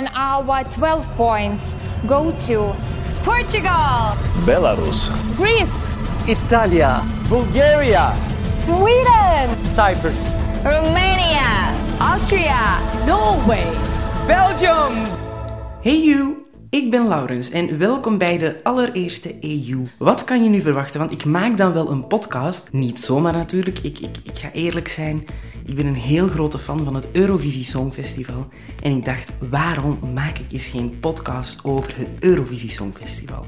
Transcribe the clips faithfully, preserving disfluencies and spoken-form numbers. and our twelve points go to Portugal, Belarus, Greece, Italia, Bulgaria, Sweden, Cyprus, Romania, Austria, Norway, Belgium. Hey you, ik ben Laurens en welkom bij de allereerste E U. Wat kan je nu verwachten? Want ik maak dan wel een podcast. Niet zomaar natuurlijk, ik, ik, ik ga eerlijk zijn. Ik ben een heel grote fan van het Eurovisie Songfestival. En ik dacht, waarom maak ik eens geen podcast over het Eurovisie Songfestival?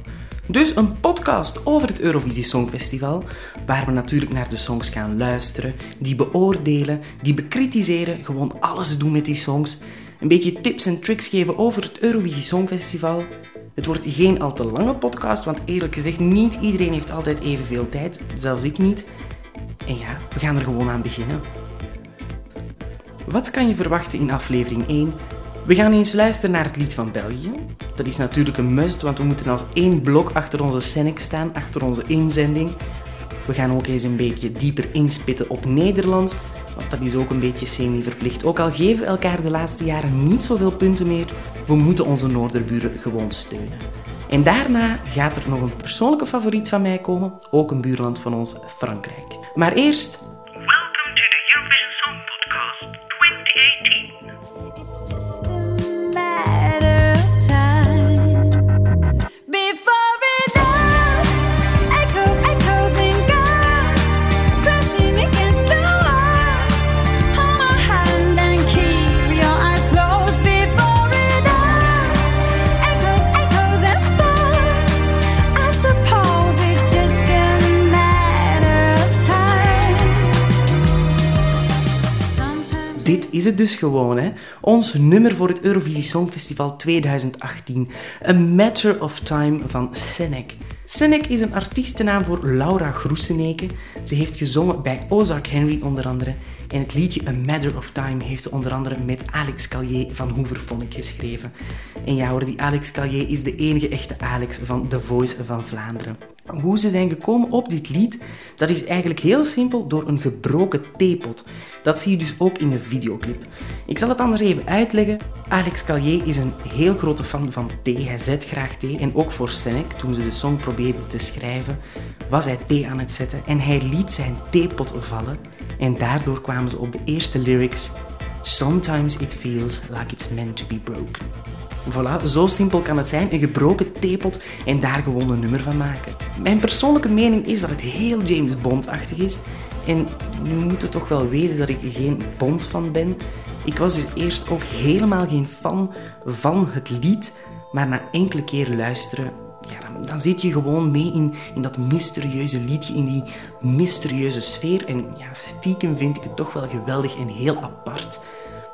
Dus een podcast over het Eurovisie Songfestival, waar we natuurlijk naar de songs gaan luisteren, die beoordelen, die bekritiseren, gewoon alles doen met die songs. Een beetje tips en tricks geven over het Eurovisie Songfestival. Het wordt geen al te lange podcast, want eerlijk gezegd, niet iedereen heeft altijd evenveel tijd, zelfs ik niet. En ja, we gaan er gewoon aan beginnen. Wat kan je verwachten in aflevering één? We gaan eens luisteren naar het lied van België. Dat is natuurlijk een must, want we moeten als één blok achter onze Sennek staan, achter onze inzending. We gaan ook eens een beetje dieper inspitten op Nederland, want dat is ook een beetje semi-verplicht. Ook al geven we elkaar de laatste jaren niet zoveel punten meer, we moeten onze noorderburen gewoon steunen. En daarna gaat er nog een persoonlijke favoriet van mij komen, ook een buurland van ons, Frankrijk. Maar eerst... Dit is het dus gewoon, hè. Ons nummer voor het Eurovisie Songfestival tweeduizend achttien. A Matter of Time van Sennek. Sennek is een artiestennaam voor Laura Groeseneke. Ze heeft gezongen bij Ozark Henry onder andere. En het liedje A Matter of Time heeft ze onder andere met Alex Callier van Hooverphonic geschreven. En ja hoor, die Alex Callier is de enige echte Alex van The Voice van Vlaanderen. Hoe ze zijn gekomen op dit lied, dat is eigenlijk heel simpel door een gebroken theepot. Dat zie je dus ook in de videoclip. Ik zal het anders even uitleggen. Alex Callier is een heel grote fan van thee. Hij zet graag thee. En ook voor Sennek, toen ze de song probeerde te schrijven, was hij thee aan het zetten. En hij liet zijn theepot vallen. En daardoor kwamen ze op de eerste lyrics. Sometimes it feels like it's meant to be broken. Voilà, zo simpel kan het zijn. Een gebroken theepot en daar gewoon een nummer van maken. Mijn persoonlijke mening is dat het heel James Bond-achtig is. En nu moet het toch wel wezen dat ik geen Bond-fan ben. Ik was dus eerst ook helemaal geen fan van het lied. Maar na enkele keer luisteren, ja, dan, dan zit je gewoon mee in, in dat mysterieuze liedje, in die mysterieuze sfeer. En ja, stiekem vind ik het toch wel geweldig en heel apart.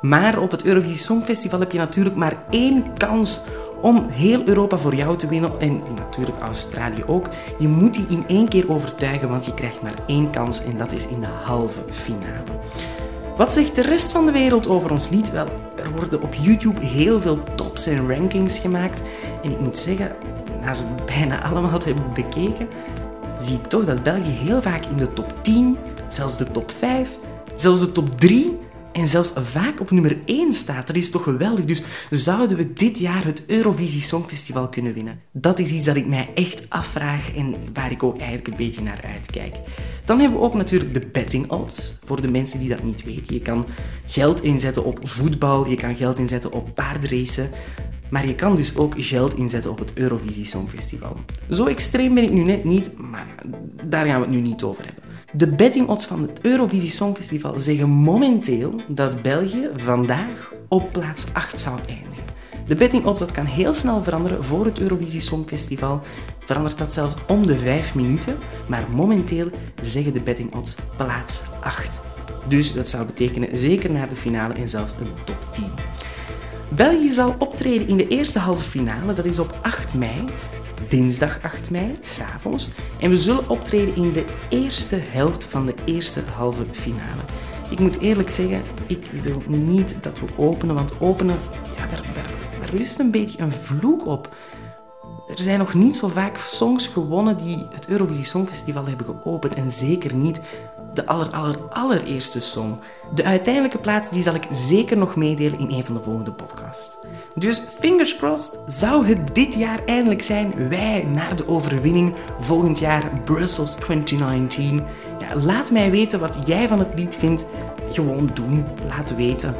Maar op het Eurovisie Songfestival heb je natuurlijk maar één kans om heel Europa voor jou te winnen. En natuurlijk Australië ook. Je moet die in één keer overtuigen, want je krijgt maar één kans. En dat is in de halve finale. Wat zegt de rest van de wereld over ons lied? Wel, er worden op YouTube heel veel tops en rankings gemaakt. En ik moet zeggen, na ze bijna allemaal te hebben bekeken, zie ik toch dat België heel vaak in de top tien, zelfs de top vijf, zelfs de top drie... en zelfs vaak op nummer één staat. Dat is toch geweldig. Dus zouden we dit jaar het Eurovisie Songfestival kunnen winnen? Dat is iets dat ik mij echt afvraag en waar ik ook eigenlijk een beetje naar uitkijk. Dan hebben we ook natuurlijk de betting odds. Voor de mensen die dat niet weten. Je kan geld inzetten op voetbal. Je kan geld inzetten op paardenracen. Maar je kan dus ook geld inzetten op het Eurovisie Songfestival. Zo extreem ben ik nu net niet, maar daar gaan we het nu niet over hebben. De betting odds van het Eurovisie Songfestival zeggen momenteel dat België vandaag op plaats acht zou eindigen. De betting odds, dat kan heel snel veranderen voor het Eurovisie Songfestival. Verandert dat zelfs om de vijf minuten, maar momenteel zeggen de betting odds plaats acht. Dus dat zou betekenen zeker naar de finale en zelfs een top tien. België zal optreden in de eerste halve finale, dat is op acht mei. Dinsdag acht mei, 's avonds. En we zullen optreden in de eerste helft van de eerste halve finale. Ik moet eerlijk zeggen, ik wil niet dat we openen, want openen, ja, daar, daar, daar rust een beetje een vloek op. Er Er zijn nog niet zo vaak songs gewonnen die het Eurovisie Songfestival hebben geopend. En zeker niet de aller, aller, allereerste song. De uiteindelijke plaats die zal ik zeker nog meedelen in een van de volgende podcasts. Dus fingers crossed, zou het dit jaar eindelijk zijn? Wij naar de overwinning volgend jaar Brussels twintig negentien. Ja, laat mij weten wat jij van het lied vindt. Gewoon doen, laat weten.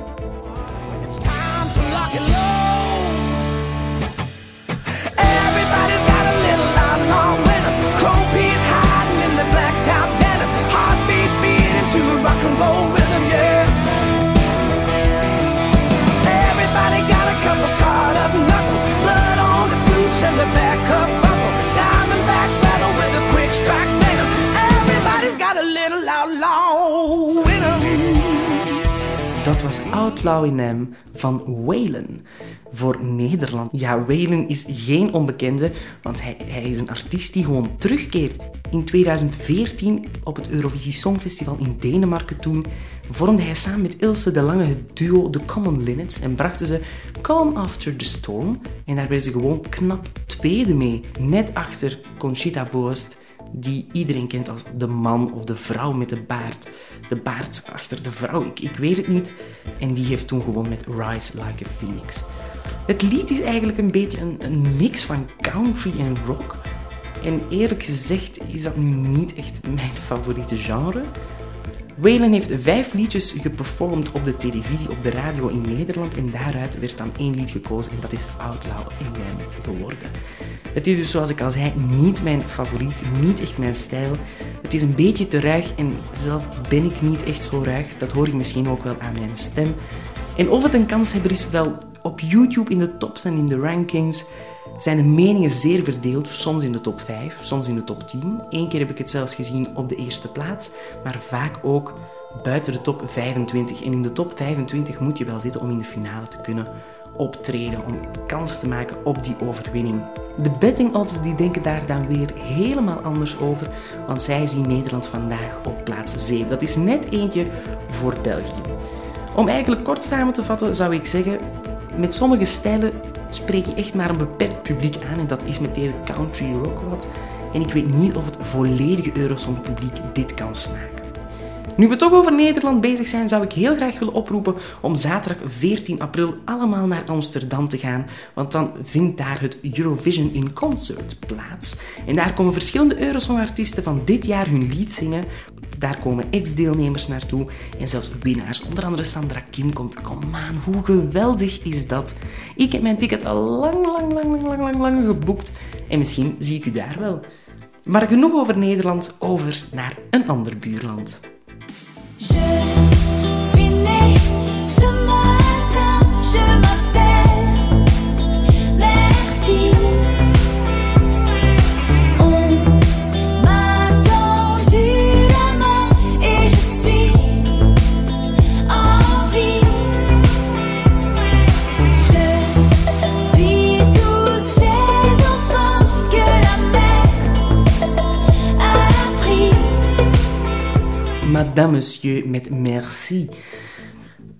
Dat was Outlaw in Hem van Waylon. Voor Nederland. Ja, Waylon is geen onbekende, want hij, hij is een artiest die gewoon terugkeert. In tweeduizend veertien, op het Eurovisie Songfestival in Denemarken toen, vormde hij samen met Ilse de Lange het duo The Common Linnets en brachten ze Calm After the Storm. En daar werden ze gewoon knap tweede mee. Net achter Conchita Wurst, die iedereen kent als de man of de vrouw met de baard. De baard achter de vrouw, ik, ik weet het niet. En die heeft toen gewoon met Rise Like a Phoenix. Het lied is eigenlijk een beetje een, een mix van country en rock. En eerlijk gezegd is dat nu niet echt mijn favoriete genre. Waylon heeft vijf liedjes geperformd op de televisie, op de radio in Nederland. En daaruit werd dan één lied gekozen en dat is Outlaw in Hem geworden. Het is dus, zoals ik al zei, niet mijn favoriet, niet echt mijn stijl. Het is een beetje te ruig en zelf ben ik niet echt zo ruig. Dat hoor ik misschien ook wel aan mijn stem. En of het een kanshebber is, wel op YouTube in de tops en in de rankings zijn de meningen zeer verdeeld, soms in de top vijf, soms in de top tien. Eén keer heb ik het zelfs gezien op de eerste plaats, maar vaak ook buiten de top vijfentwintig. En in de top vijfentwintig moet je wel zitten om in de finale te kunnen optreden, om kans te maken op die overwinning. De betting odds die denken daar dan weer helemaal anders over, want zij zien Nederland vandaag op plaats zeven. Dat is net eentje voor België. Om eigenlijk kort samen te vatten zou ik zeggen, met sommige stijlen spreek je echt maar een beperkt publiek aan en dat is met deze country rock wat. En ik weet niet of het volledige Eurosong publiek dit kan smaken. Nu we toch over Nederland bezig zijn, zou ik heel graag willen oproepen om zaterdag veertien april allemaal naar Amsterdam te gaan. Want dan vindt daar het Eurovision in Concert plaats. En daar komen verschillende Eurosong-artiesten van dit jaar hun lied zingen. Daar komen ex-deelnemers naartoe en zelfs winnaars. Onder andere Sandra Kim komt. Kom aan, hoe geweldig is dat? Ik heb mijn ticket al lang, lang, lang, lang, lang, lang geboekt. En misschien zie ik u daar wel. Maar genoeg over Nederland, over naar een ander buurland. Je suis né ce matin, je m'appelle Merci. On m'a tendu la main et je suis en vie. Je suis tous ces enfants que la mère a pris. Madame Monsieur met Merci.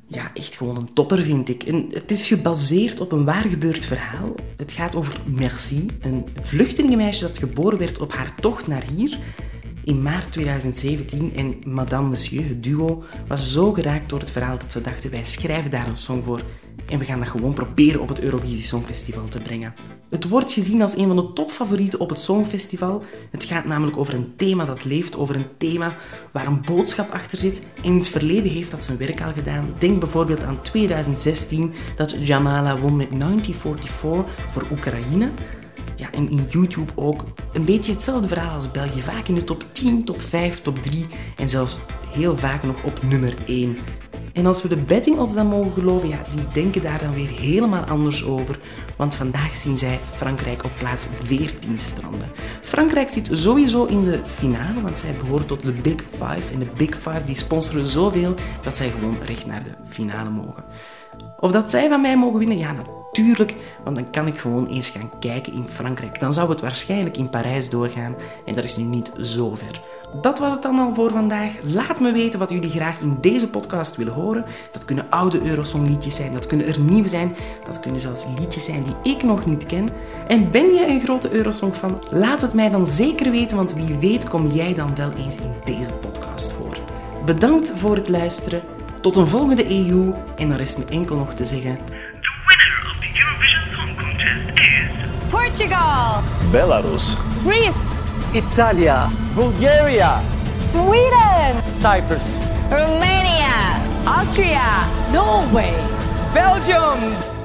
Ja, echt gewoon een topper vind ik. En het is gebaseerd op een waargebeurd verhaal. Het gaat over Merci, een vluchtelingenmeisje dat geboren werd op haar tocht naar hier in maart tweeduizend zeventien. En Madame Monsieur, het duo, was zo geraakt door het verhaal dat ze dachten, wij schrijven daar een song voor en we gaan dat gewoon proberen op het Eurovisie Songfestival te brengen. Het wordt gezien als een van de topfavorieten op het Songfestival. Het gaat namelijk over een thema dat leeft, over een thema waar een boodschap achter zit. En in het verleden heeft dat zijn werk al gedaan. Denk bijvoorbeeld aan tweeduizend zestien, dat Jamala won met negentien vierenveertig voor Oekraïne. Ja, en in YouTube ook een beetje hetzelfde verhaal als België. Vaak in de top tien, top vijf, top drie en zelfs heel vaak nog op nummer één. En als we de betting odds dan mogen geloven, ja, die denken daar dan weer helemaal anders over. Want vandaag zien zij Frankrijk op plaats veertien stranden. Frankrijk zit sowieso in de finale, want zij behoort tot de Big Five. En de Big Five die sponsoren zoveel dat zij gewoon recht naar de finale mogen. Of dat zij van mij mogen winnen? Ja, natuurlijk. Want dan kan ik gewoon eens gaan kijken in Frankrijk. Dan zou het waarschijnlijk in Parijs doorgaan. En dat is nu niet zo ver. Dat was het dan al voor vandaag. Laat me weten wat jullie graag in deze podcast willen horen. Dat kunnen oude Eurosongliedjes zijn, dat kunnen er nieuwe zijn, dat kunnen zelfs liedjes zijn die ik nog niet ken. En ben je een grote Eurosong-fan? Laat het mij dan zeker weten, want wie weet kom jij dan wel eens in deze podcast voor. Bedankt voor het luisteren, tot een volgende E U en dan rest me enkel nog te zeggen... The winner of the Eurovision Song Contest is... Portugal! Belarus! Greece! Italia, Bulgaria, Sweden, Cyprus, Romania, Austria, Norway, Belgium.